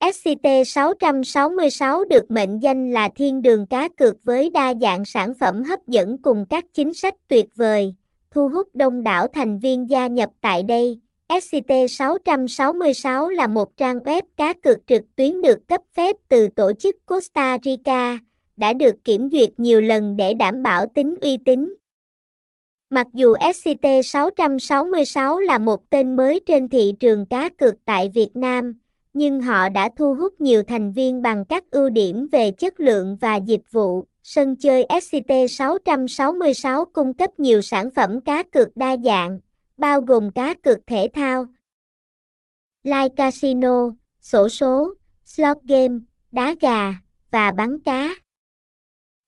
ST666 được mệnh danh là thiên đường cá cược với đa dạng sản phẩm hấp dẫn cùng các chính sách tuyệt vời, thu hút đông đảo thành viên gia nhập tại đây. ST666 là một trang web cá cược trực tuyến được cấp phép từ tổ chức Costa Rica, đã được kiểm duyệt nhiều lần để đảm bảo tính uy tín. Mặc dù ST666 là một tên mới trên thị trường cá cược tại Việt Nam, nhưng họ đã thu hút nhiều thành viên bằng các ưu điểm về chất lượng và dịch vụ. Sân chơi ST666 cung cấp nhiều sản phẩm cá cược đa dạng, bao gồm cá cược thể thao, live casino, xổ số, slot game, đá gà và bắn cá.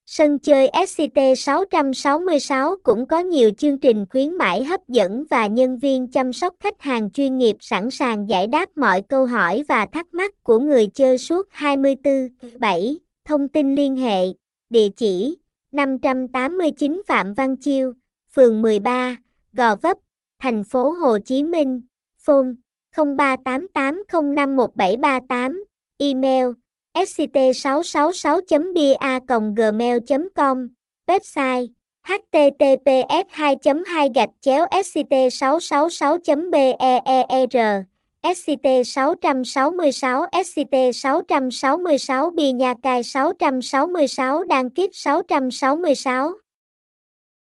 Sân chơi ST666 cũng có nhiều chương trình khuyến mãi hấp dẫn và nhân viên chăm sóc khách hàng chuyên nghiệp sẵn sàng giải đáp mọi câu hỏi và thắc mắc của người chơi suốt 24/7. Thông tin liên hệ: địa chỉ 589 Phạm Văn Chiêu, phường 13, Gò Vấp, thành phố Hồ Chí Minh. Phone 0388051738. Email sct666.ba@gmail.com. Website https://sct666.ber. ST666 ST666 Bia Nha Cai 666 Đan Kít 666